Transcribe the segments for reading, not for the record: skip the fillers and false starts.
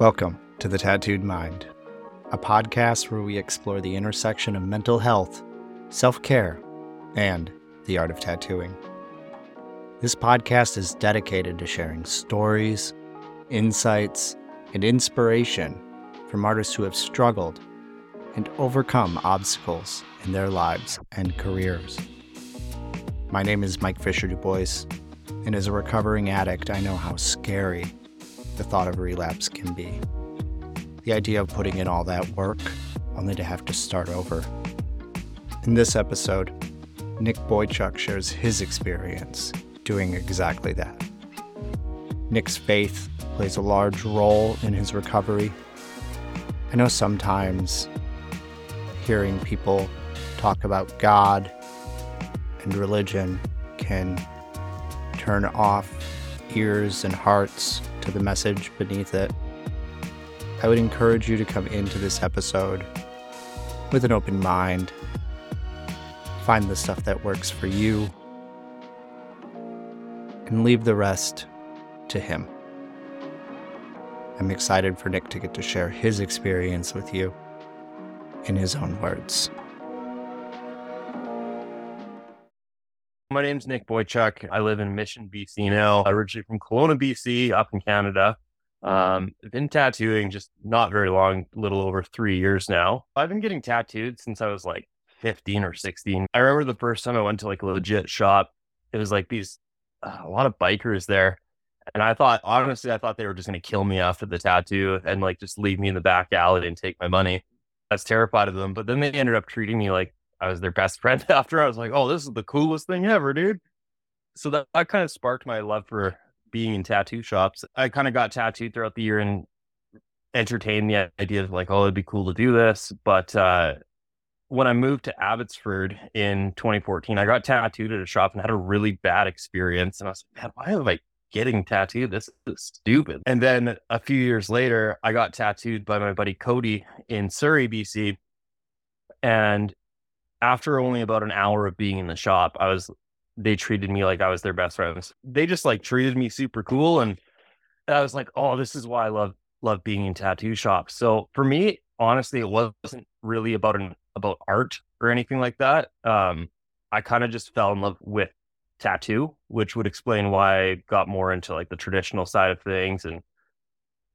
Welcome to The Tattooed Mind, a podcast where we explore the intersection of mental health, self-care, and the art of tattooing. This podcast is dedicated to sharing stories, insights, and inspiration from artists who have struggled and overcome obstacles in their lives and careers. My name is Mike Fisher DuBois, and as a recovering addict, I know how scary the thought of relapse can be. The idea of putting in all that work only to have to start over. In this episode, Nick Boyczuk shares his experience doing exactly that. Nick's faith plays a large role in his recovery. I know sometimes hearing people talk about God and religion can turn off ears and hearts to the message beneath it. I would encourage you to come into this episode with an open mind. Find the stuff that works for you and leave the rest to him. I'm excited for Nick to get to share his experience with you in his own words. My name's Nick Boyczuk. I live in Mission, BC now. Originally from Kelowna, BC, up in Canada. I've been tattooing just not very long, a little over 3 years now. I've been getting tattooed since I was like 15 or 16. I remember the first time I went to like a legit shop. It was like these, a lot of bikers there. And I thought, honestly, I thought they were just going to kill me after the tattoo and like just leave me in the back alley and take my money. I was terrified of them. But then they ended up treating me like I was their best friend after. I was like, oh, this is the coolest thing ever, dude. So that kind of sparked my love for being in tattoo shops. I kind of got tattooed throughout the year and entertained the idea of like, oh, it'd be cool to do this. But when I moved to Abbotsford in 2014, I got tattooed at a shop and had a really bad experience. And I was like, man, why am I getting tattooed? This is stupid. And then a few years later, I got tattooed by my buddy Cody in Surrey, BC. And after only about an hour of being in the shop, they treated me like I was their best friends. They just like treated me super cool. And I was like, oh, this is why I love being in tattoo shops. So for me, honestly, it wasn't really about art or anything like that. I kind of just fell in love with tattoo, which would explain why I got more into like the traditional side of things and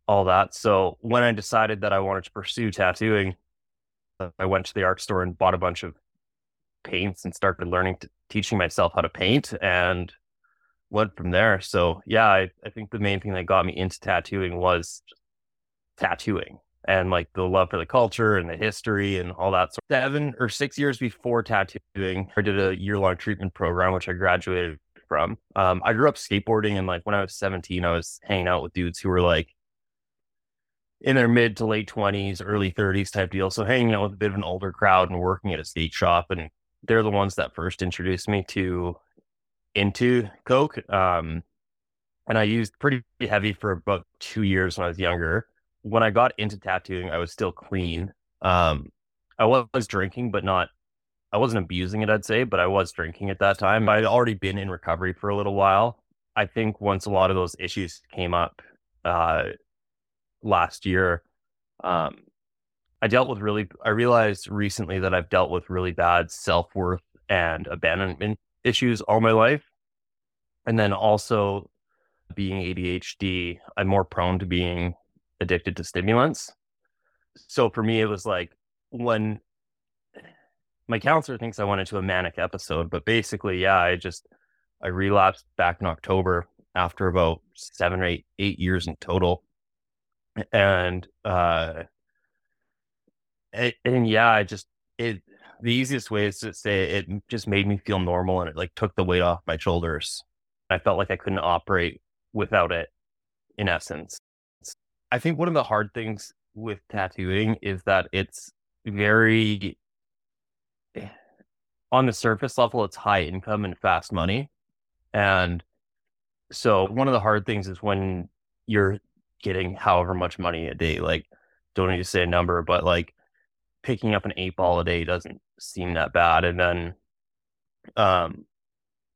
all that. So when I decided that I wanted to pursue tattooing, I went to the art store and bought a bunch of paints and started teaching myself how to paint and went from there. So yeah, I think the main thing that got me into tattooing was tattooing and like the love for the culture and the history and all that. So 7 or 6 years before tattooing, I did a year-long treatment program, which I graduated from. I grew up skateboarding, and like when I was 17, I was hanging out with dudes who were like in their mid to late 20s, early 30s type deal. So hanging out with a bit of an older crowd and working at a skate shop. And they're the ones that first introduced me into coke. And I used pretty heavy for about 2 years when I was younger. When I got into tattooing, I was still clean. I was drinking, but I wasn't abusing it, I'd say, but I was drinking at that time. I'd already been in recovery for a little while. I think once a lot of those issues came up, last year, I realized recently that I've dealt with really bad self-worth and abandonment issues all my life. And then also being ADHD, I'm more prone to being addicted to stimulants. So for me, it was like when my counselor thinks I went into a manic episode, but basically, yeah, I relapsed back in October after about 7 or 8 years in total. And the easiest way is to say it just made me feel normal, and it like took the weight off my shoulders. I felt like I couldn't operate without it, in essence. I think one of the hard things with tattooing is that it's very, on the surface level, it's high income and fast money. And so one of the hard things is when you're getting however much money a day, like, don't need to say a number, but like picking up an 8-ball a day doesn't seem that bad. And then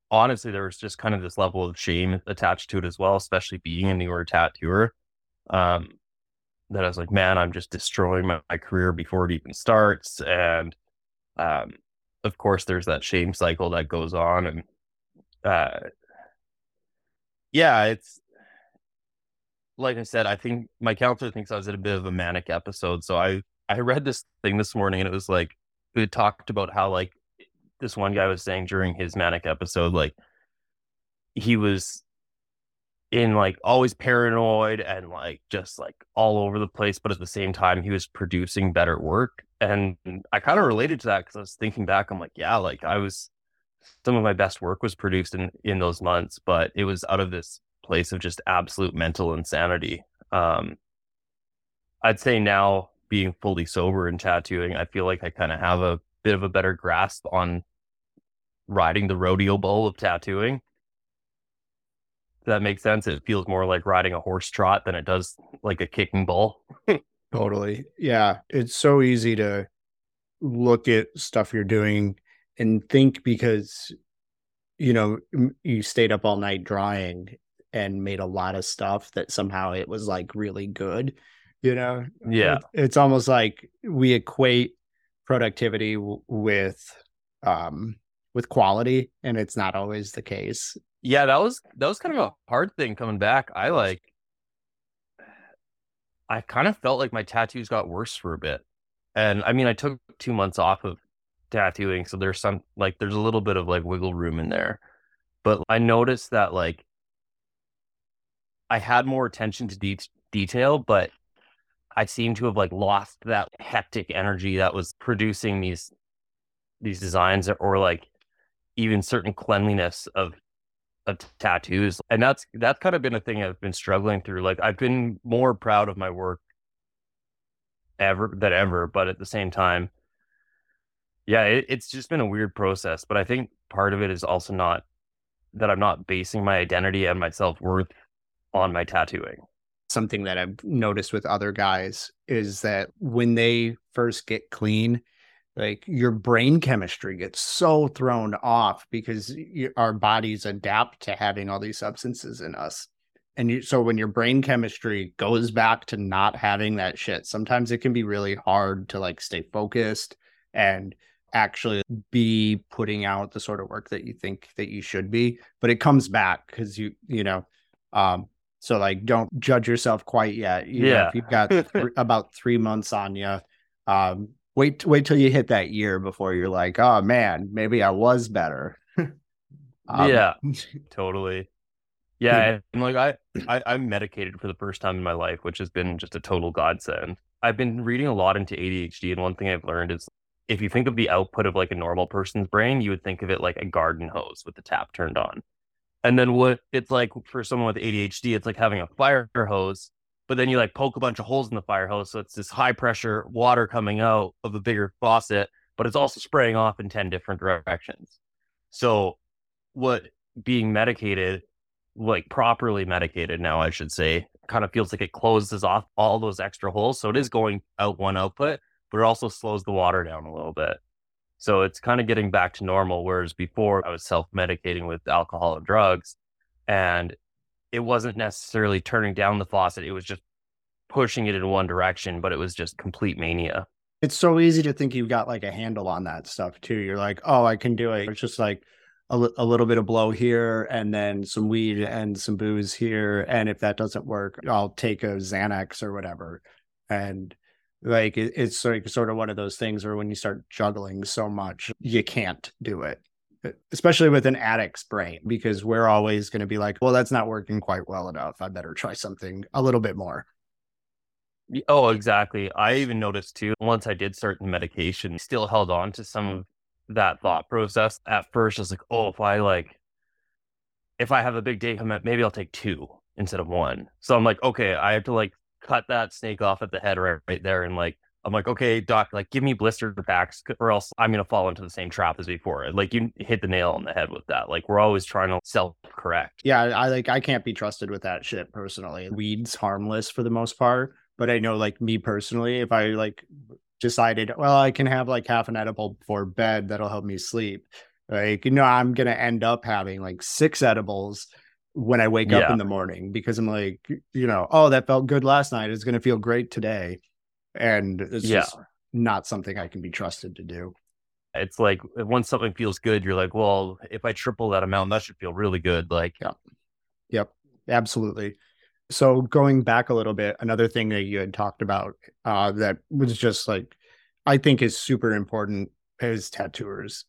honestly, there was just kind of this level of shame attached to it as well, especially being a newer tattooer. that I was like, man, I'm just destroying my career before it even starts. And of course, there's that shame cycle that goes on. And yeah, it's like I said, I think my counselor thinks I was in a bit of a manic episode. So I read this thing this morning, and it was like, we talked about how, like, this one guy was saying during his manic episode, like, he was in, like, always paranoid and, like, just, like, all over the place, but at the same time he was producing better work. And I kind of related to that, because I was thinking back, I'm like, yeah, like, I was, some of my best work was produced in those months, but it was out of this place of just absolute mental insanity. I'd say now, being fully sober and tattooing, I feel like I kind of have a bit of a better grasp on riding the rodeo bull of tattooing. If that makes sense. It feels more like riding a horse trot than it does like a kicking bull. Totally. Yeah. It's so easy to look at stuff you're doing and think, because, you know, you stayed up all night drawing and made a lot of stuff, that somehow it was like really good. You know, yeah, it's almost like we equate productivity with quality, and it's not always the case. Yeah, that was kind of a hard thing coming back. I kind of felt like my tattoos got worse for a bit, and I mean, I took 2 months off of tattooing, so there's a little bit of like wiggle room in there, but I noticed that like I had more attention to detail, but I seem to have like lost that hectic energy that was producing these designs, or like even certain cleanliness of tattoos. And that's kind of been a thing I've been struggling through. Like I've been more proud of my work ever, but at the same time, yeah, it's just been a weird process. But I think part of it is also not that I'm not basing my identity and my self-worth on my tattooing. Something that I've noticed with other guys is that when they first get clean, like your brain chemistry gets so thrown off, because our bodies adapt to having all these substances in us. And so when your brain chemistry goes back to not having that shit, sometimes it can be really hard to like stay focused and actually be putting out the sort of work that you think that you should be, but it comes back because so like, don't judge yourself quite yet. You know, if you've got about 3 months on you, wait till you hit that year before you're like, oh man, maybe I was better. Yeah, totally. Yeah, and like I'm medicated for the first time in my life, which has been just a total godsend. I've been reading a lot into ADHD, and one thing I've learned is if you think of the output of like a normal person's brain, you would think of it like a garden hose with the tap turned on. And then what it's like for someone with ADHD, it's like having a fire hose, but then you like poke a bunch of holes in the fire hose. So it's this high pressure water coming out of a bigger faucet, but it's also spraying off in 10 different directions. So what being medicated, like properly medicated now, I should say, kind of feels like it closes off all those extra holes. So it is going out one output, but it also slows the water down a little bit. So it's kind of getting back to normal, whereas before I was self-medicating with alcohol and drugs, and it wasn't necessarily turning down the faucet. It was just pushing it in one direction, but it was just complete mania. It's so easy to think you've got like a handle on that stuff too. You're like, oh, I can do it. It's just like a little bit of blow here, and then some weed and some booze here. And if that doesn't work, I'll take a Xanax or whatever. And like, it's like sort of one of those things where when you start juggling so much, you can't do it, especially with an addict's brain, because we're always going to be like, well, that's not working quite well enough. I better try something a little bit more. Oh, exactly. I even noticed too, once I did start the medication, still held on to some of that thought process. At first, I was like, oh, if I have a big day come up, maybe I'll take two instead of one. So I'm like, okay, I have to like cut that snake off at the head right there. And like, I'm like, okay, doc, like give me blister packs or else I'm going to fall into the same trap as before. Like you hit the nail on the head with that. Like we're always trying to self-correct. Yeah. I can't be trusted with that shit personally. Weed's harmless for the most part, but I know like me personally, if I like decided, well, I can have like half an edible before bed, that'll help me sleep. Like, you know, I'm going to end up having like 6 edibles when I wake up in the morning, because I'm like, you know, oh, that felt good last night, it's going to feel great today. And it's just not something I can be trusted to do. It's like, once something feels good, you're like, well, if I triple that amount, that should feel really good. Like, yep, absolutely. So going back a little bit, another thing that you had talked about that was just like, I think is super important as tattooers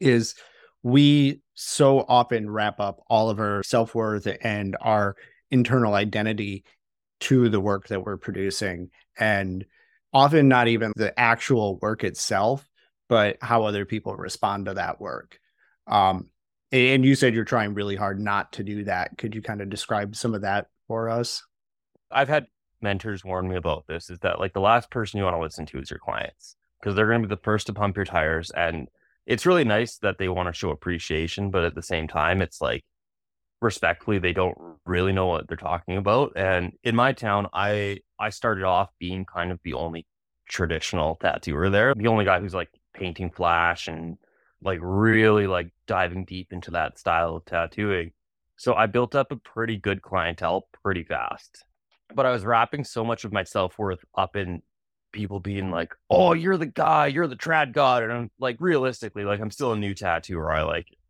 is we so often wrap up all of our self-worth and our internal identity to the work that we're producing, and often not even the actual work itself, but how other people respond to that work. And you said you're trying really hard not to do that. Could you kind of describe some of that for us? I've had mentors warn me about this, is that like the last person you want to listen to is your clients, because they're going to be the first to pump your tires. And it's really nice that they want to show appreciation, but at the same time, it's like, respectfully, they don't really know what they're talking about. And in my town, I started off being kind of the only traditional tattooer there. The only guy who's like painting flash and like really like diving deep into that style of tattooing. So I built up a pretty good clientele pretty fast. But I was wrapping so much of my self-worth up in people being like, oh, you're the guy, you're the trad god. And I'm like, realistically, like I'm still a new tattooer.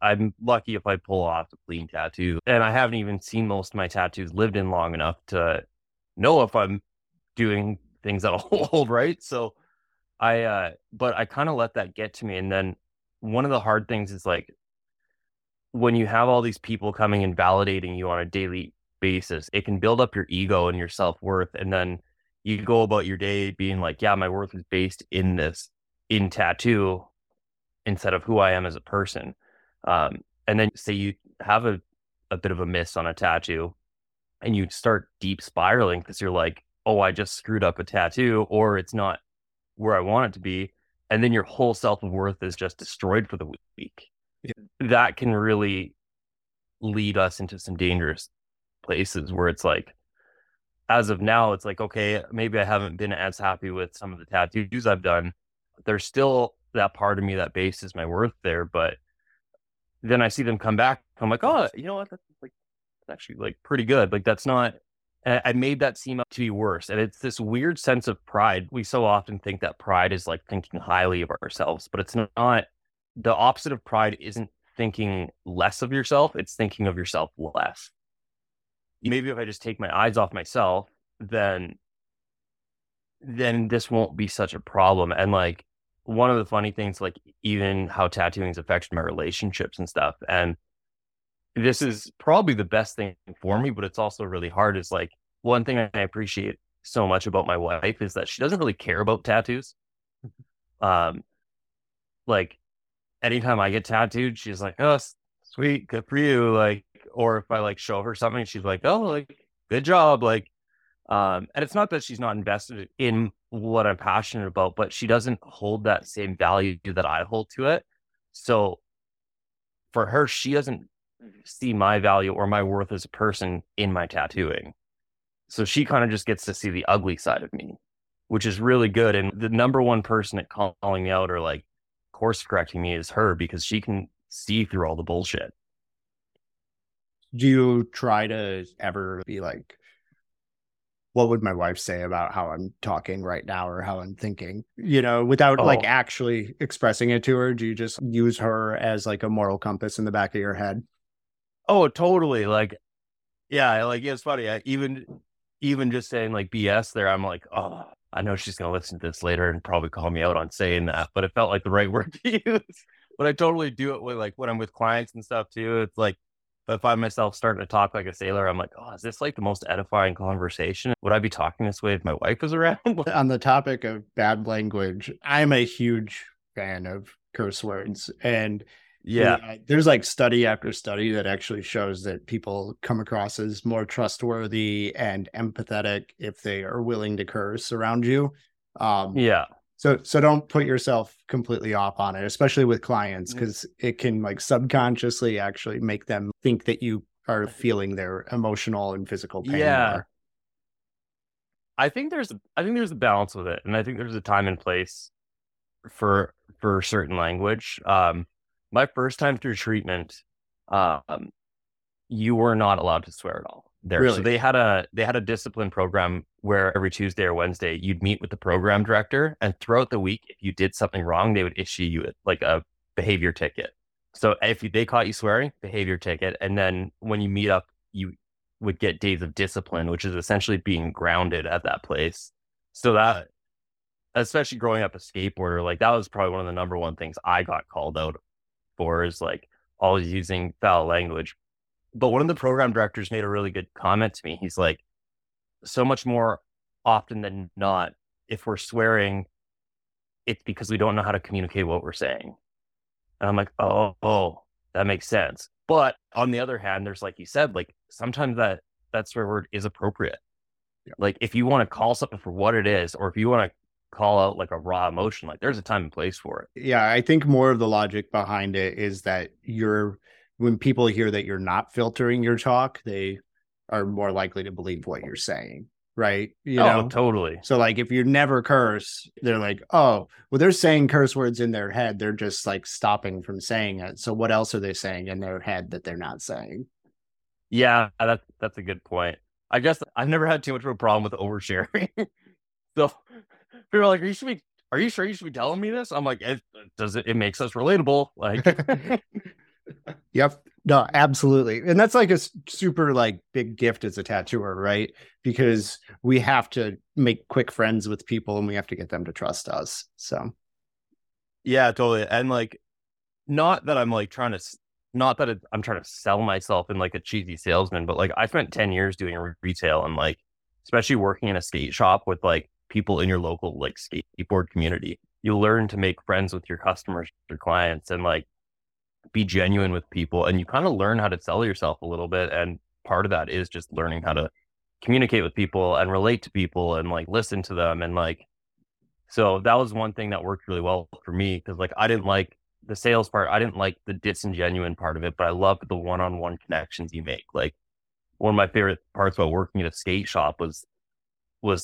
I'm lucky if I pull off a clean tattoo, and I haven't even seen most of my tattoos lived in long enough to know if I'm doing things that'll hold right. So I kind of let that get to me. And then one of the hard things is like, when you have all these people coming and validating you on a daily basis, it can build up your ego and your self-worth. And then you go about your day being like, yeah, my worth is based in this, in tattoo, instead of who I am as a person. And then say you have a bit of a miss on a tattoo, and you start deep spiraling because you're like, oh, I just screwed up a tattoo, or it's not where I want it to be. And then your whole self-worth is just destroyed for the week. Yeah. That can really lead us into some dangerous places where it's like, as of now, it's like, okay, maybe I haven't been as happy with some of the tattoos I've done. There's still that part of me that bases my worth there, but then I see them come back. I'm like, oh, you know what? That's like, it's actually like pretty good. Like that's not, I made that seem to be worse. And it's this weird sense of pride. We so often think that pride is like thinking highly of ourselves, but it's not. The opposite of pride isn't thinking less of yourself. It's thinking of yourself less. Maybe if I just take my eyes off myself, then this won't be such a problem. And like, one of the funny things, like even how tattooing's affected my relationships and stuff. And this is probably the best thing for me, but it's also really hard. Is like, one thing I appreciate so much about my wife is that she doesn't really care about tattoos. Like anytime I get tattooed, she's like, oh, sweet, good for you. Like, or if I like show her something, she's like, oh, like good job. Like, and it's not that she's not invested in what I'm passionate about, but she doesn't hold that same value that I hold to it. So for her, she doesn't see my value or my worth as a person in my tattooing. So she kind of just gets to see the ugly side of me, which is really good. And the number one person at calling me out or like course correcting me is her, because she can see through all the bullshit. Do you try to ever be like, what would my wife say about how I'm talking right now or how I'm thinking, you know, without like actually expressing it to her? Do you just use her as like a moral compass in the back of your head? Oh, totally. Like, yeah, like, yeah, it's funny. I even just saying like BS there, I'm like, oh, I know she's going to listen to this later and probably call me out on saying that, but it felt like the right word to use. But I totally do it with like when I'm with clients and stuff too. It's like, if I find myself starting to talk like a sailor, I'm like, oh, is this like the most edifying conversation? Would I be talking this way if my wife was around? On the topic of bad language, I'm a huge fan of curse words. And there's like study after study that actually shows that people come across as more trustworthy and empathetic if they are willing to curse around you. So don't put yourself completely off on it, especially with clients, because it can like subconsciously actually make them think that you are feeling their emotional and physical pain. Yeah, more. I think there's a balance with it, and I think there's a time and place for certain language. My first time through treatment, you were not allowed to swear at all there. Really? So they had a discipline program where every Tuesday or Wednesday you'd meet with the program director, and throughout the week, if you did something wrong, they would issue you like a behavior ticket. So if they caught you swearing, behavior ticket. And then when you meet up, you would get days of discipline, which is essentially being grounded at that place. So that, especially growing up a skateboarder, like that was probably one of the number one things I got called out for, is like always using foul language. But one of the program directors made a really good comment to me. He's like, so much more often than not, if we're swearing, it's because we don't know how to communicate what we're saying. And I'm like, oh, that makes sense. But on the other hand, there's, like you said, like sometimes that swear word is appropriate. Yeah. Like if you want to call something for what it is, or if you want to call out like a raw emotion, like there's a time and place for it. Yeah. I think more of the logic behind it is that when people hear that you're not filtering your talk, they are more likely to believe what you're saying, right? You know? Totally. So like if you never curse, they're like, oh, well, they're saying curse words in their head. They're just like stopping from saying it. So what else are they saying in their head that they're not saying? Yeah, that's a good point. I guess I've never had too much of a problem with oversharing. So people are like, are you sure you should be telling me this? I'm like, it makes us relatable. Like... Yep. No, absolutely. And that's like a super like big gift as a tattooer, right? Because we have to make quick friends with people and we have to get them to trust us. So. Yeah, totally. And like, I'm trying to sell myself in like a cheesy salesman, but like I spent 10 years doing retail and like, especially working in a skate shop with like people in your local like skateboard community, you learn to make friends with your customers, your clients, and like, be genuine with people, and you kind of learn how to sell yourself a little bit. And part of that is just learning how to communicate with people and relate to people and like listen to them. And like, so that was one thing that worked really well for me, because like I didn't like the sales part, I didn't like the disingenuine part of it, but I loved the one-on-one connections you make. Like one of my favorite parts about working at a skate shop was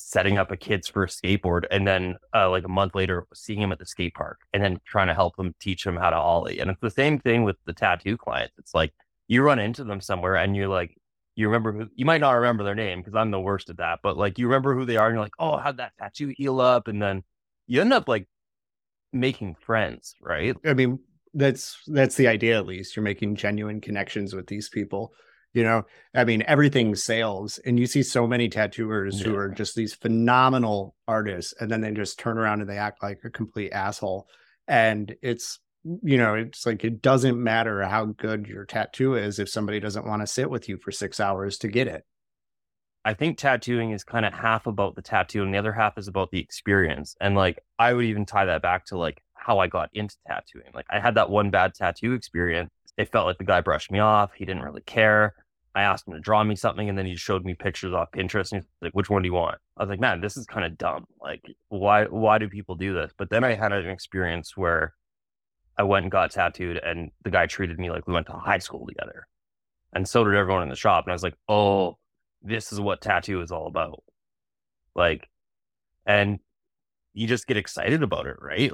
setting up a kid's first skateboard, and then like a month later, seeing him at the skate park and then trying to help them, teach him how to ollie. And it's the same thing with the tattoo clients. It's like you run into them somewhere and you're like, you might not remember their name because I'm the worst at that, but like you remember who they are and you're like, oh, how'd that tattoo heal up? And then you end up like making friends, right? I mean, that's the idea, at least. You're making genuine connections with these people. You know, I mean, everything sales, and you see so many tattooers who are just these phenomenal artists, and then they just turn around and they act like a complete asshole. And it's, you know, it's like, it doesn't matter how good your tattoo is if somebody doesn't want to sit with you for 6 hours to get it. I think tattooing is kind of half about the tattoo and the other half is about the experience. And like, I would even tie that back to like how I got into tattooing. Like I had that one bad tattoo experience. It felt like the guy brushed me off. He didn't really care. I asked him to draw me something, and then he showed me pictures off Pinterest. And he's like, which one do you want? I was like, man, this is kind of dumb. Like, why do people do this? But then I had an experience where I went and got tattooed, and the guy treated me like we went to high school together. And so did everyone in the shop. And I was like, oh, this is what tattoo is all about. Like, and you just get excited about it, right?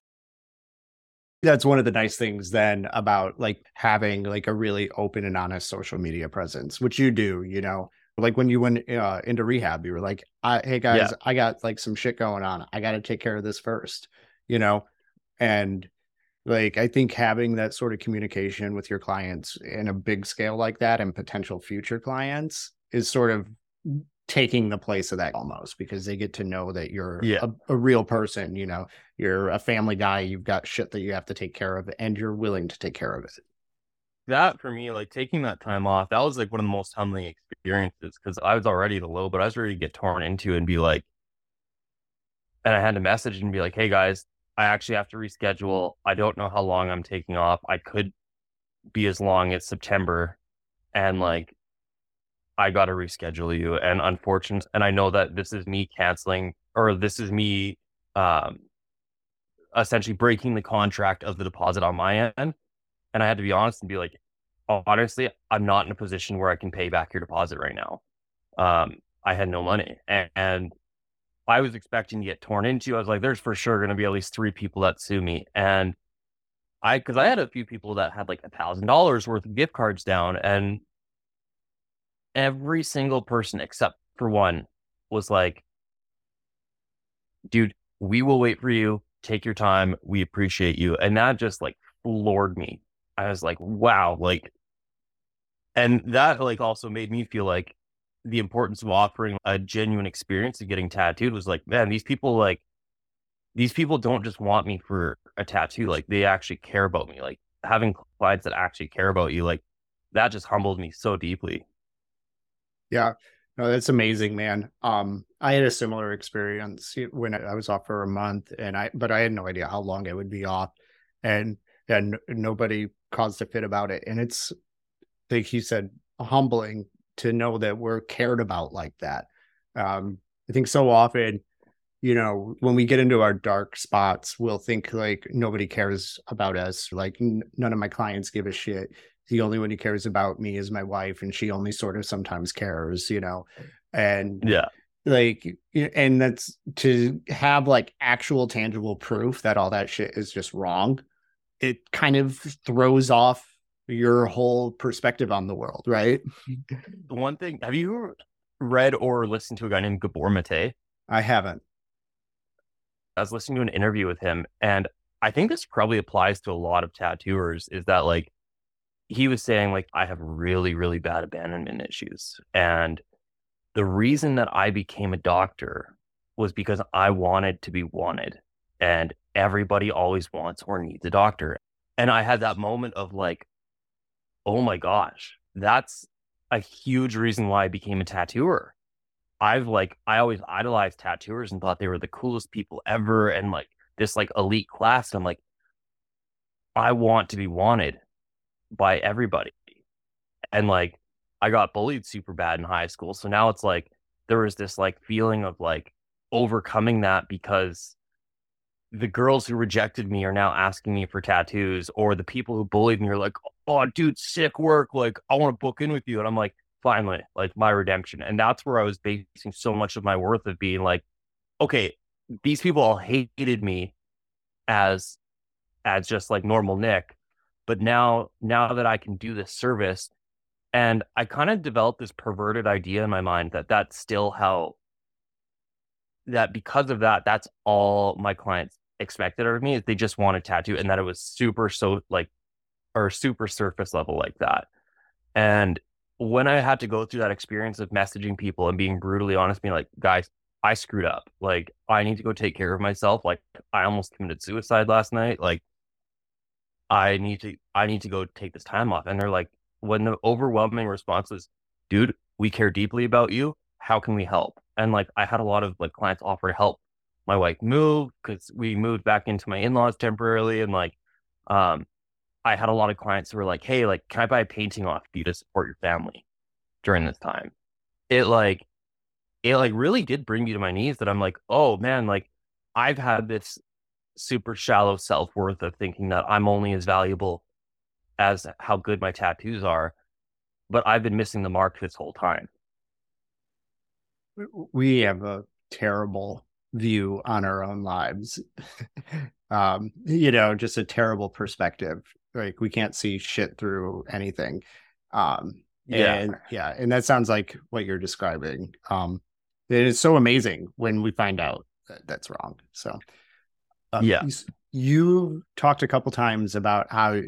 That's one of the nice things then about like having like a really open and honest social media presence, which you do, you know, like when you went into rehab, you were like, hey guys, yeah. I got like some shit going on. I got to take care of this first, you know? And like, I think having that sort of communication with your clients in a big scale like that and potential future clients is sort of taking the place of that almost, because they get to know that you're a real person, you know, you're a family guy, you've got shit that you have to take care of, and you're willing to take care of it. That for me, like taking that time off, that was like one of the most humbling experiences, because I was already the low, but I was ready to get torn into and be like, and I had to message and be like, hey guys, I actually have to reschedule. I don't know how long I'm taking off. I could be as long as September, and like, I got to reschedule you. And unfortunately, and I know that this is me canceling, or this is me essentially breaking the contract of the deposit on my end. And I had to be honest and be like, honestly, I'm not in a position where I can pay back your deposit right now. I had no money. And I was expecting to get torn into. I was like, there's for sure going to be at least 3 people that sue me. And because I had a few people that had like $1,000 worth of gift cards down, and every single person except for one was like, dude, we will wait for you. Take your time. We appreciate you. And that just like floored me. I was like, wow. Like, and that like also made me feel like the importance of offering a genuine experience of getting tattooed was like, man, these people don't just want me for a tattoo. Like they actually care about me. Like having clients that actually care about you, like that just humbled me so deeply. Yeah. No, that's amazing, man. I had a similar experience when I was off for a month, and but I had no idea how long I would be off, and nobody caused a fit about it. And it's, like he said, humbling to know that we're cared about like that. I think so often, you know, when we get into our dark spots, we'll think like nobody cares about us. Like none of my clients give a shit. The only one who cares about me is my wife, and she only sort of sometimes cares, you know? And yeah, like, and that's to have like actual tangible proof that all that shit is just wrong. It kind of throws off your whole perspective on the world, right? One thing, have you read or listened to a guy named Gabor Mate? I haven't. I was listening to an interview with him, and I think this probably applies to a lot of tattooers, is that like, he was saying like, I have really, really bad abandonment issues. And the reason that I became a doctor was because I wanted to be wanted, and everybody always wants or needs a doctor. And I had that moment of like, oh my gosh, that's a huge reason why I became a tattooer. I always idolized tattooers and thought they were the coolest people ever. And like this like elite class. And I'm like, I want to be wanted by everybody. And like I got bullied super bad in high school, so now it's like there was this like feeling of like overcoming that, because the girls who rejected me are now asking me for tattoos, or the people who bullied me are like, oh dude, sick work, like I want to book in with you. And I'm like, finally, like my redemption. And that's where I was basing so much of my worth, of being like, okay, these people all hated me as just like normal Nick. But now that I can do this service, and I kind of developed this perverted idea in my mind that that's still how, that because of that, that's all my clients expected of me, is they just want a tattoo, and that it was super surface level like that. And when I had to go through that experience of messaging people and being brutally honest, being like, guys, I screwed up. Like, I need to go take care of myself. Like, I almost committed suicide last night. Like, I need to go take this time off. And they're like, when the overwhelming response is, dude, we care deeply about you. How can we help? And like, I had a lot of like clients offer help. My wife moved, because we moved back into my in-laws temporarily. And like, I had a lot of clients who were like, hey, like, can I buy a painting off you to support your family during this time? It really did bring me to my knees, that I'm like, oh man, like I've had this super shallow self-worth of thinking that I'm only as valuable as how good my tattoos are, but I've been missing the mark this whole time. We have a terrible view on our own lives. You know, just a terrible perspective. Like, we can't see shit through anything. And that sounds like what you're describing. It is so amazing when we find out that that's wrong. So You talked a couple times about how,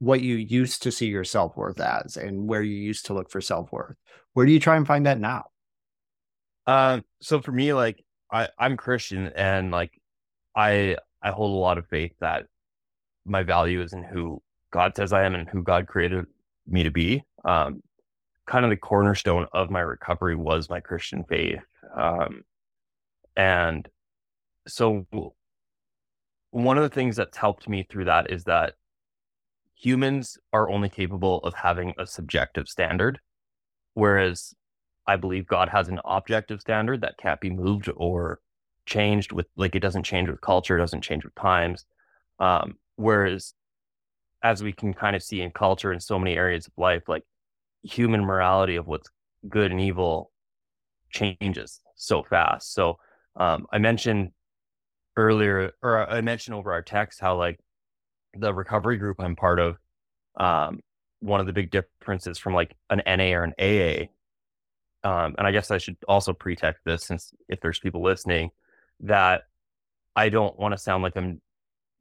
what you used to see your self-worth as, and where you used to look for self-worth. Where do you try and find that now? So for me, like I'm Christian, and like I hold a lot of faith that my value is in who God says I am and who God created me to be. Kind of the cornerstone of my recovery was my Christian faith. And so one of the things that's helped me through that is that humans are only capable of having a subjective standard, whereas I believe God has an objective standard that can't be moved or changed with, like, it doesn't change with culture, it doesn't change with times. Whereas, as we can kind of see in culture in so many areas of life, like human morality of what's good and evil changes so fast. So I mentioned over our text how like the recovery group I'm part of, one of the big differences from like an NA or an AA and I guess I should also pretext this, since if there's people listening, that I don't want to sound like I'm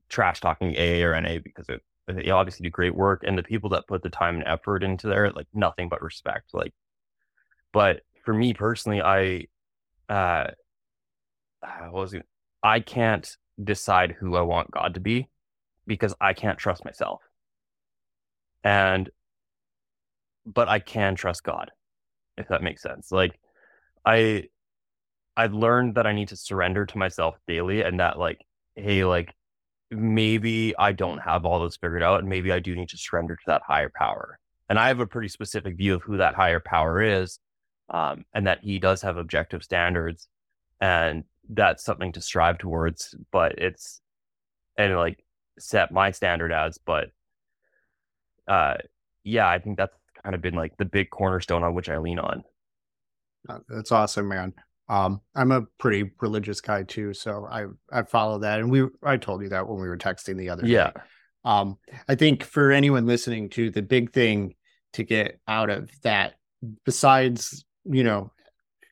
trash talking AA or NA, because they obviously do great work, and the people that put the time and effort into there, like, nothing but respect. Like, but for me personally, I can't decide who I want God to be, because I can't trust myself. But I can trust God, if that makes sense. Like, I learned that I need to surrender to myself daily, and that, like, hey, like, maybe I don't have all this figured out, and maybe I do need to surrender to that higher power. And I have a pretty specific view of who that higher power is, and that he does have objective standards, and that's something to strive towards, but it's, and like, set my standard as, but yeah, I think that's kind of been like the big cornerstone on which I lean on. That's awesome, man. I'm a pretty religious guy too, so I follow that, and I told you that when we were texting the other day. I think for anyone listening to, the big thing to get out of that, besides, you know,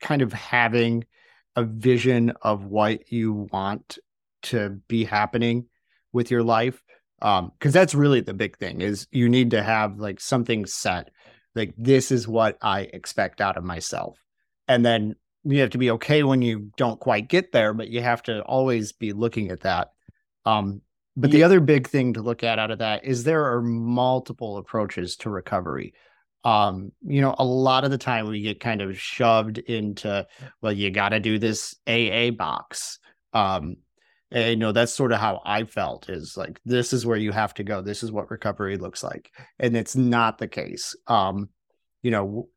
kind of having a vision of what you want to be happening with your life, because that's really the big thing, is you need to have like something set, like, this is what I expect out of myself. And then you have to be okay when you don't quite get there, but you have to always be looking at that. But the other big thing to look at out of that is there are multiple approaches to recovery. You know, a lot of the time we get kind of shoved into, well, you got to do this AA box. And, you know, that's sort of how I felt, is like, this is where you have to go. This is what recovery looks like. And it's not the case. You know,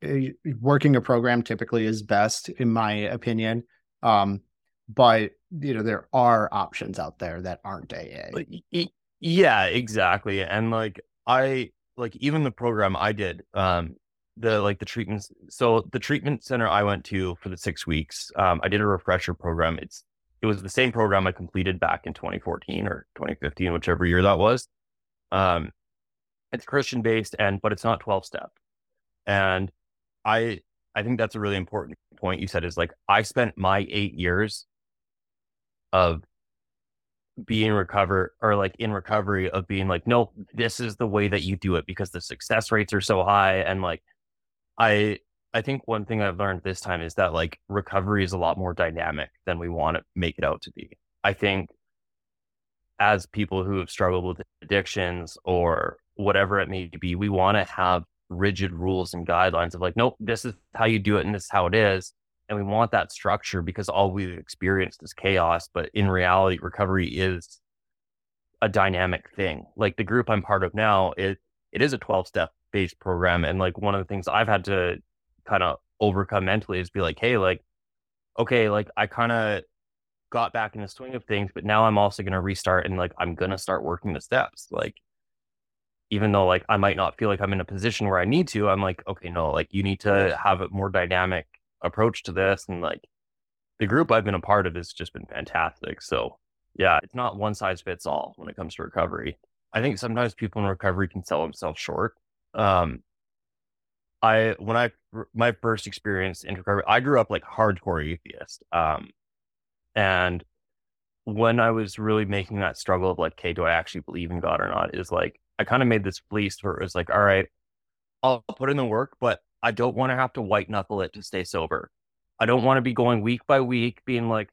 working a program typically is best, in my opinion. But, you know, there are options out there that aren't AA. Yeah, exactly. And like, even the program I did, the treatments. So the treatment center I went to for the 6 weeks, I did a refresher program. It was the same program I completed back in 2014 or 2015, whichever year that was. It's Christian based, but it's not 12-step. And I think that's a really important point you said, is like, I spent my 8 years of being in recovery, of being like, no, this is the way that you do it, because the success rates are so high. And like, I think one thing I've learned this time is that, like, recovery is a lot more dynamic than we want to make it out to be. I think as people who have struggled with addictions or whatever it may be, we want to have rigid rules and guidelines of like, nope, this is how you do it, and this is how it is. And we want that structure, because all we've experienced is chaos. But in reality, recovery is a dynamic thing. Like, the group I'm part of now, it is a 12-step based program. And like, one of the things I've had to kind of overcome mentally is be like, hey, like, okay, like, I kind of got back in the swing of things, but now I'm also going to restart, and like, I'm going to start working the steps. Like, even though like, I might not feel like I'm in a position where I need to, I'm like, okay, no, like, you need to have a more dynamic approach to this. And like, the group I've been a part of has just been fantastic. So yeah, it's not one size fits all when it comes to recovery. I think sometimes people in recovery can sell themselves short. My first experience in recovery, I grew up like hardcore atheist. And when I was really making that struggle of like, okay, do I actually believe in God or not? Is like, I kind of made this fleece where it was like, all right, I'll put in the work, but I don't want to have to white knuckle it to stay sober. I don't want to be going week by week being like,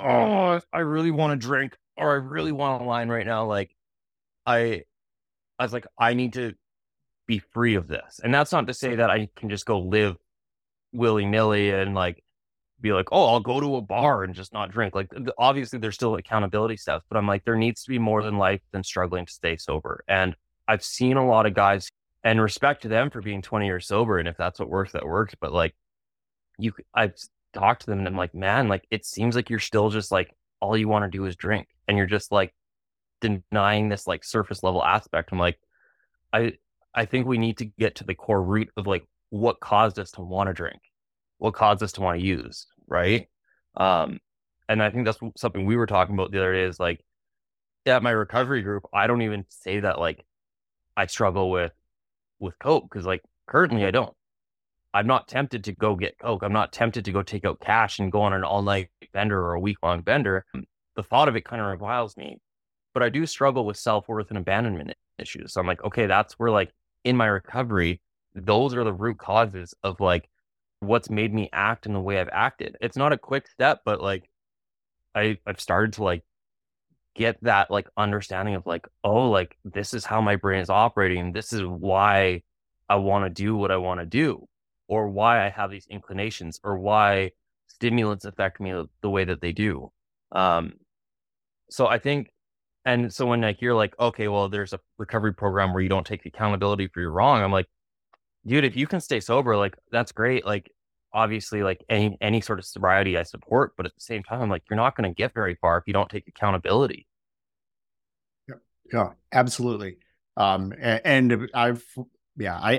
oh, I really want to drink, or I really want a line right now. Like, I was like, I need to be free of this. And that's not to say that I can just go live willy-nilly and like be like, oh, I'll go to a bar and just not drink. Like, obviously there's still accountability stuff, but I'm like, there needs to be more than life than struggling to stay sober. And I've seen a lot of guys, and respect to them for being 20 years sober, and if that's what works, that works. But like, I've talked to them, and I'm like, man, like, it seems like you're still just like, all you want to do is drink, and you're just like denying this like surface level aspect. I'm like, I think we need to get to the core root of like, what caused us to want to drink, what caused us to want to use, right? And I think that's something we were talking about the other day, is like, yeah, my recovery group, I don't even say that like I struggle with Coke, because like, currently I don't. I'm not tempted to go get coke. I'm not tempted to go take out cash and go on an all-night bender or a week-long bender. The thought of it kind of reviles me. But I do struggle with self-worth and abandonment issues. So I'm like, okay, that's where, like, in my recovery, those are the root causes of, like, what's made me act in the way I've acted. It's not a quick step, but, like, I've started to, like, get that, like, understanding of, like, oh, like, this is how my brain is operating. This is why I want to do what I want to do, or why I have these inclinations, or why stimulants affect me the way that they do. So I think, and so when, like, you're like, okay, well, there's a recovery program where you don't take accountability for your wrong. I'm like, dude, if you can stay sober, like, that's great. Like, obviously, like, any sort of sobriety I support, but at the same time, I'm like, you're not going to get very far if you don't take accountability. Yeah, absolutely. I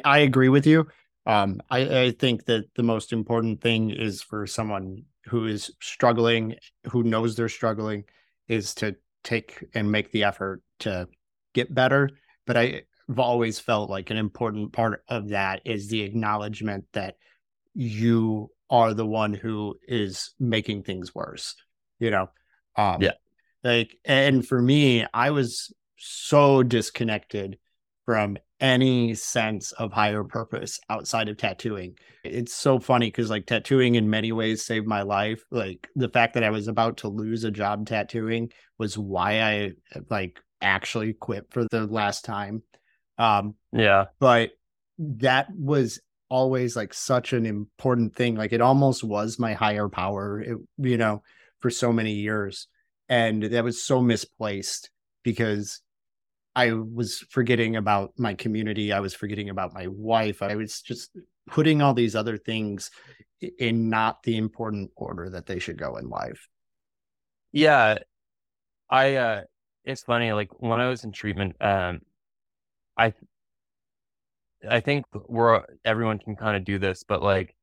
agree with you. I think that the most important thing is for someone who is struggling, who knows they're struggling, is to take and make the effort to get better. But I've always felt like an important part of that is the acknowledgement that you are the one who is making things worse, you know? Like, and for me, I was so disconnected from any sense of higher purpose outside of tattooing. It's so funny because, like, tattooing in many ways saved my life. Like, the fact that I was about to lose a job tattooing was why I, like, actually quit for the last time. But that was always, like, such an important thing. Like, it almost was my higher power, you know, for so many years. And that was so misplaced because I was forgetting about my community. I was forgetting about my wife. I was just putting all these other things in not the important order that they should go in life. Yeah. It's funny. Like, when I was in treatment, I think everyone can kind of do this, but, like,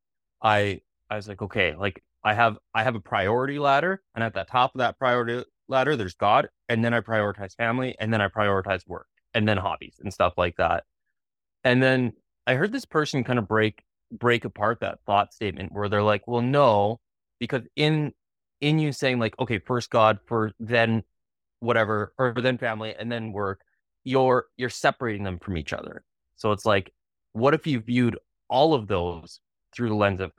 I was like, okay, like, I have a priority ladder, and at the top of that priority ladder, there's God, and then I prioritize family, and then I prioritize work, and then hobbies and stuff like that. And then I heard this person kind of break apart that thought statement where they're like, well, no, because in you saying, like, okay, first God, for then whatever, or then family, and then work, you're separating them from each other. So it's like, what if you viewed all of those through the lens of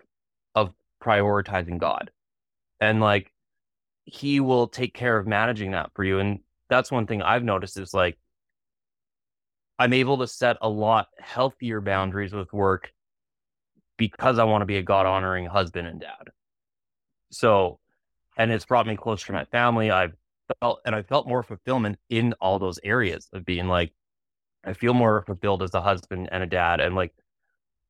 prioritizing God, and, like, he will take care of managing that for you. And that's one thing I've noticed is, like, I'm able to set a lot healthier boundaries with work because I want to be a God honoring husband and dad. So, and it's brought me closer to my family. I felt more fulfillment in all those areas of being, like, I feel more fulfilled as a husband and a dad. And, like,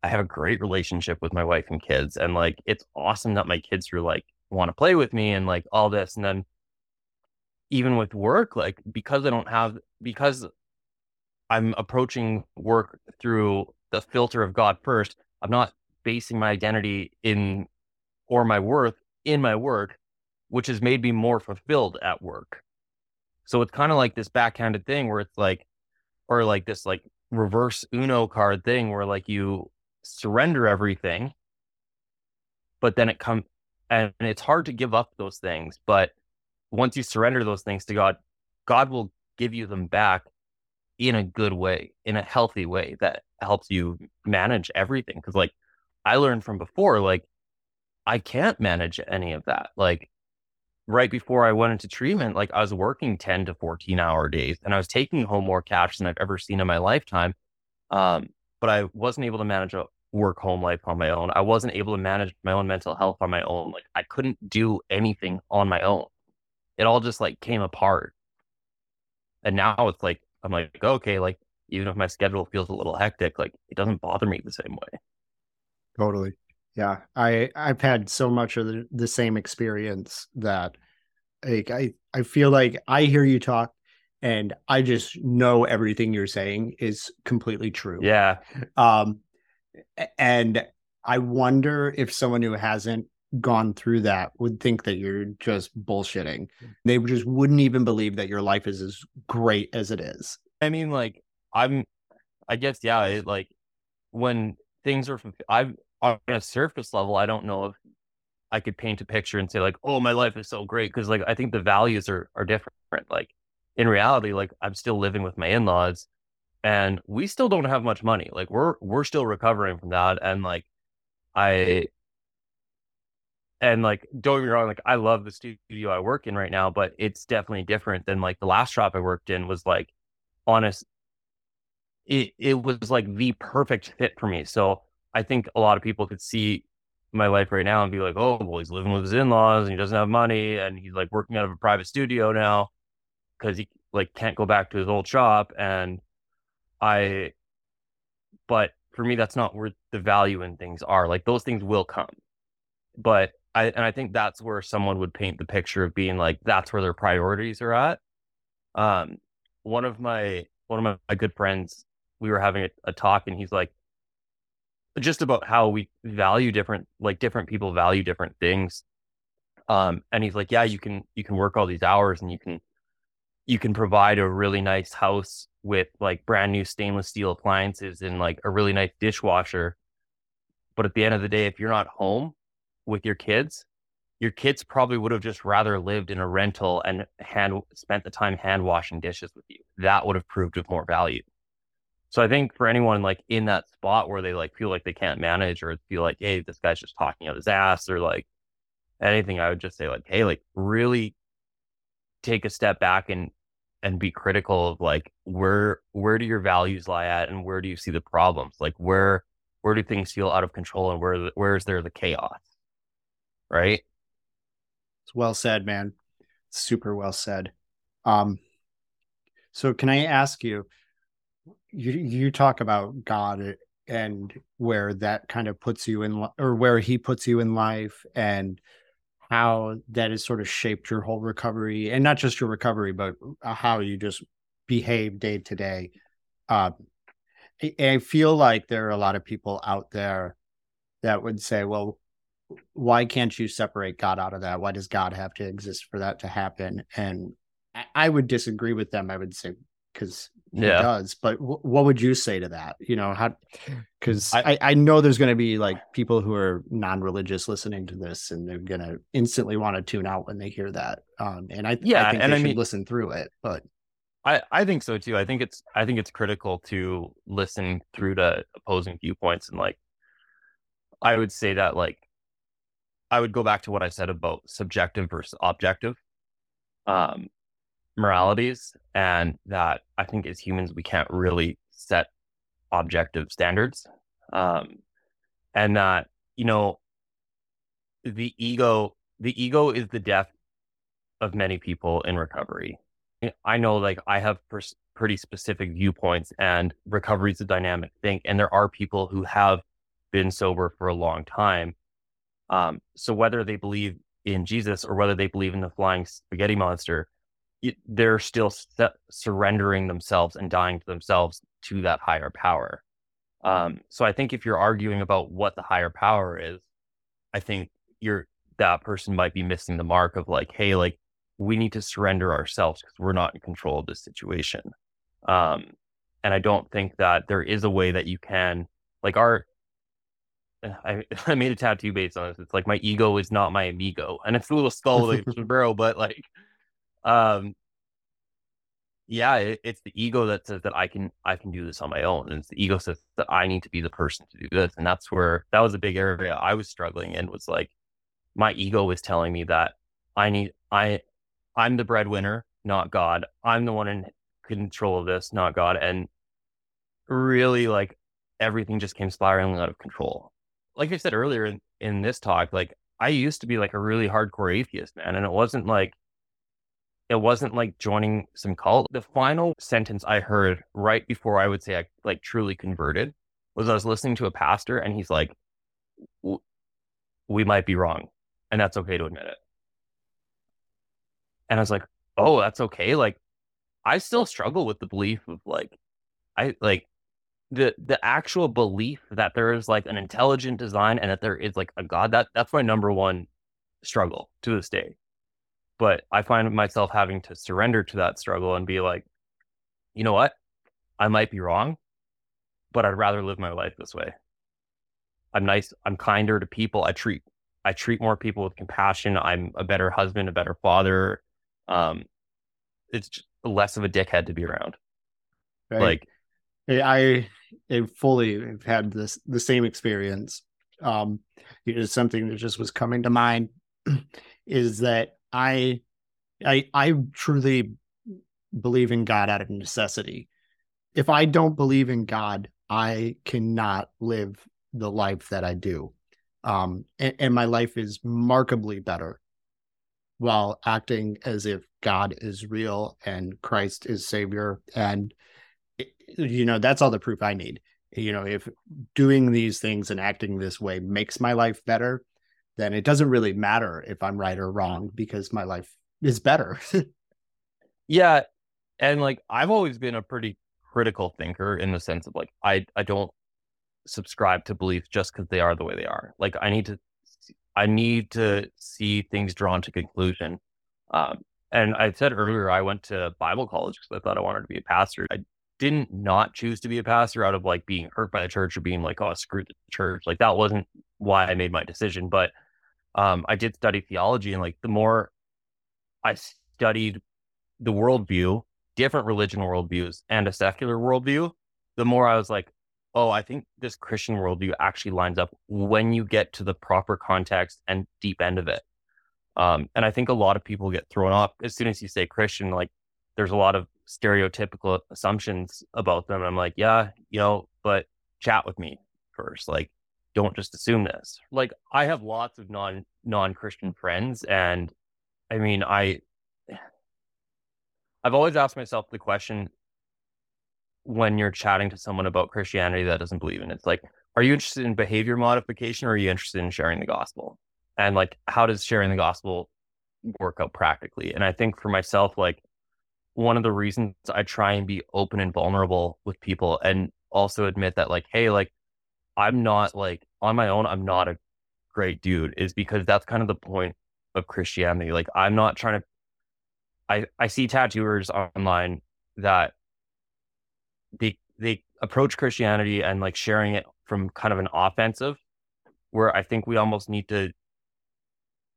I have a great relationship with my wife and kids. And, like, it's awesome that my kids are, like, want to play with me and, like, all this. And then even with work, like, because I'm approaching work through the filter of God first, I'm not basing my identity in or my worth in my work, which has made me more fulfilled at work. So it's kind of like this backhanded thing where it's like, or like this, like, reverse Uno card thing where, like, you surrender everything, but then and it's hard to give up those things. But once you surrender those things to God, God will give you them back in a good way, in a healthy way that helps you manage everything. Because, like, I learned from before, like, I can't manage any of that. Like, right before I went into treatment, like, I was working 10 to 14 hour days, and I was taking home more cash than I've ever seen in my lifetime. But I wasn't able to manage a work home life on my own. I wasn't able to manage my own mental health on my own. Like, I couldn't do anything on my own. It all just, like, came apart. And now it's like, I'm like, okay, like, even if my schedule feels a little hectic, like, it doesn't bother me the same way. Totally. Yeah. I've had so much of the same experience that, like, I feel like I hear you talk, and I just know everything you're saying is completely true. Yeah. And I wonder if someone who hasn't gone through that would think that you're just bullshitting. They just wouldn't even believe that your life is as great as it is. I mean, like, I guess, yeah, it, like, when things are, I've on a surface level, I don't know if I could paint a picture and say like, oh, my life is so great. Cause like, I think the values are different. Like in reality, like I'm still living with my in-laws and we still don't have much money. Like we're still recovering from that. And like, don't get me wrong, like I love the studio I work in right now, but it's definitely different than like the last shop I worked in was like, honest, it was like the perfect fit for me. So I think a lot of people could see my life right now and be like, oh, well, he's living with his in-laws and he doesn't have money. And he's like working out of a private studio now because he like can't go back to his old shop. But for me, that's not where the value in things are. Like those things will come. But I think that's where someone would paint the picture of being like, that's where their priorities are at. One of my good friends, we were having a talk and he's like, just about how we value different people value different things. And he's like, yeah, you can work all these hours and you can provide a really nice house with like brand new stainless steel appliances and like a really nice dishwasher. But at the end of the day, if you're not home with your kids probably would have just rather lived in a rental and spent the time hand washing dishes with you. That would have proved of more value. So I think for anyone like in that spot where they like feel like they can't manage or feel like, hey, this guy's just talking out his ass or like anything, I would just say like, hey, like really take a step back and be critical of like, where do your values lie at and where do you see the problems? Like where do things feel out of control and where is there the chaos? Right? It's well said, man. Super well said. So can I ask you, You talk about God and where that kind of puts you in, or where he puts you in life and how that has sort of shaped your whole recovery, and not just your recovery, but how you just behave day to day. I feel like there are a lot of people out there that would say, well, why can't you separate God out of that? Why does God have to exist for that to happen? And I would disagree with them. I would say, because it does, but what would you say to that? You know, how, because I know there's going to be like people who are non-religious listening to this and they're going to instantly want to tune out when they hear that. I think they should listen through it, but I think so too. I think it's critical to listen through to opposing viewpoints. And like, I would say that like, I would go back to what I said about subjective versus objective, moralities, and that I think as humans we can't really set objective standards, and that, you know, the ego is the death of many people in recovery. I know like I have pretty specific viewpoints, and recovery is a dynamic thing, and there are people who have been sober for a long time, so whether they believe in Jesus or whether they believe in the flying spaghetti monster, they're still surrendering themselves and dying to themselves to that higher power. So I think if you're arguing about what the higher power is, I think that person might be missing the mark of like, hey, like we need to surrender ourselves because we're not in control of this situation. And I don't think that there is a way that you can like I made a tattoo based on this. It's like, my ego is not my amigo. And it's a little skull like sombrero, but like, it's the ego that says that I can do this on my own, and it's the ego says that I need to be the person to do this. And that's where, that was a big area I was struggling in, was like my ego was telling me that I'm the breadwinner, not God. I'm the one in control of this, not God. And really, like, everything just came spiraling out of control. Like I said earlier in this talk, like I used to be like a really hardcore atheist, man, and it wasn't like joining some cult. The final sentence I heard right before I would say I like truly converted was, I was listening to a pastor and he's like, we might be wrong, and that's okay to admit it. And I was like, oh, that's okay. Like, I still struggle with the belief of like, I like the actual belief that there is like an intelligent design and that there is like a God. That's my number one struggle to this day. But I find myself having to surrender to that struggle and be like, you know what? I might be wrong, but I'd rather live my life this way. I'm nice. I'm kinder to people. I treat more people with compassion. I'm a better husband, a better father. It's just less of a dickhead to be around. Right. Like I fully had the same experience. Something that just was coming to mind is that I truly believe in God out of necessity. If I don't believe in God, I cannot live the life that I do. And my life is markedly better while acting as if God is real and Christ is Savior. And, that's all the proof I need. If doing these things and acting this way makes my life better, then it doesn't really matter if I'm right or wrong because my life is better. Yeah. And I've always been a pretty critical thinker in the sense of I don't subscribe to beliefs just because they are the way they are. I need to see things drawn to conclusion. And I said earlier, I went to Bible college because I thought I wanted to be a pastor. I didn't not choose to be a pastor out of being hurt by the church or being oh, screw the church. That wasn't why I made my decision. But I did study theology, and the more I studied the worldview, different religion worldviews and a secular worldview, the more I was I think this Christian worldview actually lines up when you get to the proper context and deep end of it. And I think a lot of people get thrown off as soon as you say Christian, there's a lot of stereotypical assumptions about them. I'm but chat with me first. Don't just assume this. I have lots of non-Christian friends. And I mean, I've always asked myself the question, when you're chatting to someone about Christianity that doesn't believe in it, are you interested in behavior modification, or are you interested in sharing the gospel? And how does sharing the gospel work out practically? And I think for myself, one of the reasons I try and be open and vulnerable with people, and also admit that I'm not on my own, I'm not a great dude, is because that's kind of the point of Christianity. I'm not trying to, I see tattooers online that they approach Christianity and sharing it from kind of an offensive, where I think we almost need to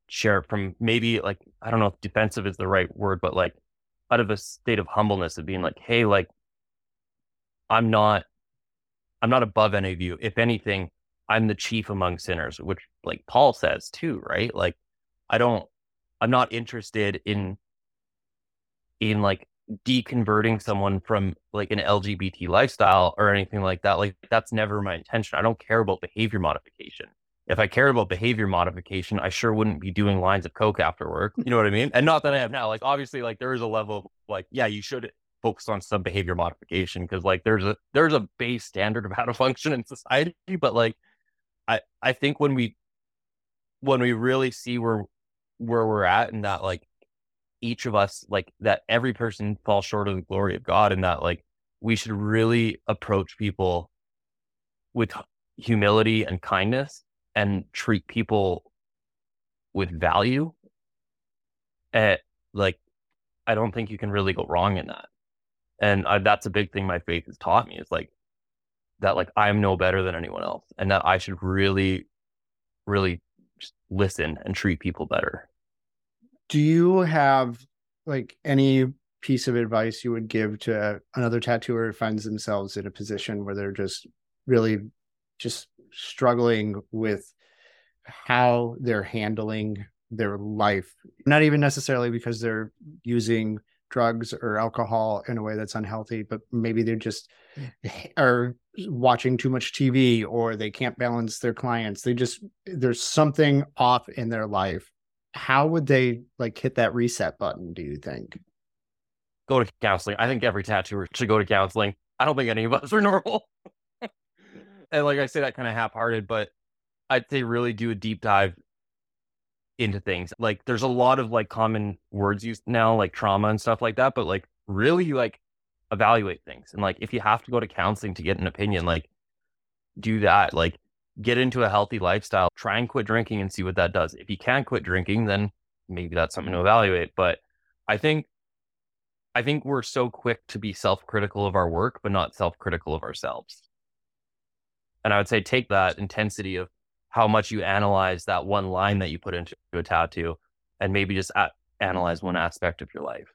share it from maybe I don't know if defensive is the right word, but out of a state of humbleness of being hey, I'm not above any of you. If anything, I'm the chief among sinners, which Paul says too, right? I'm not interested in deconverting someone from an LGBT lifestyle or anything like that. That's never my intention. I don't care about behavior modification. If I cared about behavior modification, I sure wouldn't be doing lines of coke after work. You know what I mean? And not that I have now. Obviously, there is a level of yeah, you should focus on some behavior modification because there's a base standard of how to function in society. But I think when we really see where we're at, and that each of us, that every person falls short of the glory of God, and that we should really approach people with humility and kindness and treat people with value. And I don't think you can really go wrong in that. And that's a big thing my faith has taught me, is that I'm no better than anyone else, and that I should really, really just listen and treat people better. Do you have any piece of advice you would give to another tattooer who finds themselves in a position where they're just really just struggling with how they're handling their life? Not even necessarily because they're using drugs or alcohol in a way that's unhealthy, but maybe they're just are watching too much TV, or they can't balance their clients. There's something off in their life. How would they hit that reset button, do you think? Go to counseling. I think every tattooer should go to counseling. I don't think any of us are normal. And I say that kind of half-hearted, but I'd say really do a deep dive into things. There's a lot of common words used now, trauma and stuff like that, but really evaluate things. And if you have to go to counseling to get an opinion, do that. Get into a healthy lifestyle, try and quit drinking and see what that does. If you can't quit drinking, then maybe that's something to evaluate. But I think we're so quick to be self-critical of our work, but not self-critical of ourselves. And I would say take that intensity of how much you analyze that one line that you put into a tattoo and maybe just analyze one aspect of your life.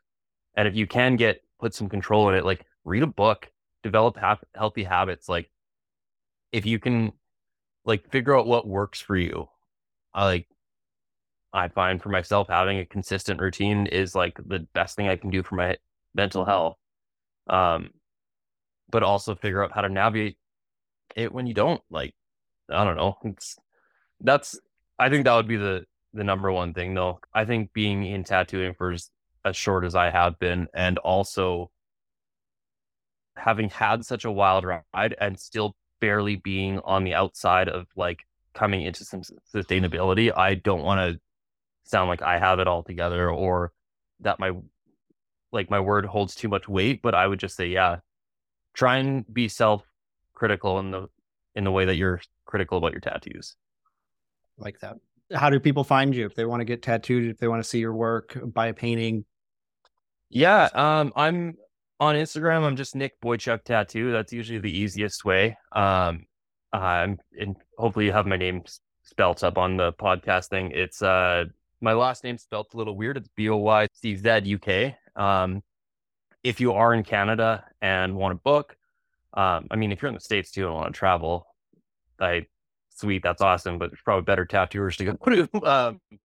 And if you can put some control in it, like read a book, develop healthy habits. Like if you can figure out what works for you, I find for myself having a consistent routine is the best thing I can do for my mental health. But also figure out how to navigate it when you don't I don't know. I think that would be the number one thing though. I think being in tattooing for as short as I have been, and also having had such a wild ride and still barely being on the outside of coming into some sustainability, I don't want to sound like I have it all together or that my word holds too much weight, but I would just say, yeah, try and be self-critical in the way that you're critical about your tattoos. Like that. How do people find you if they want to get tattooed, if they want to see your work, buy a painting? Yeah. I'm on Instagram. I'm just Nick Boyczuk Tattoo. That's usually the easiest way. And hopefully you have my name spelt up on the podcast thing. It's my last name spelt a little weird. It's Boyzuk. If you are in Canada and want to book, I mean, if you're in the States too and want to travel, sweet, that's awesome. But there's probably better tattooers to go to.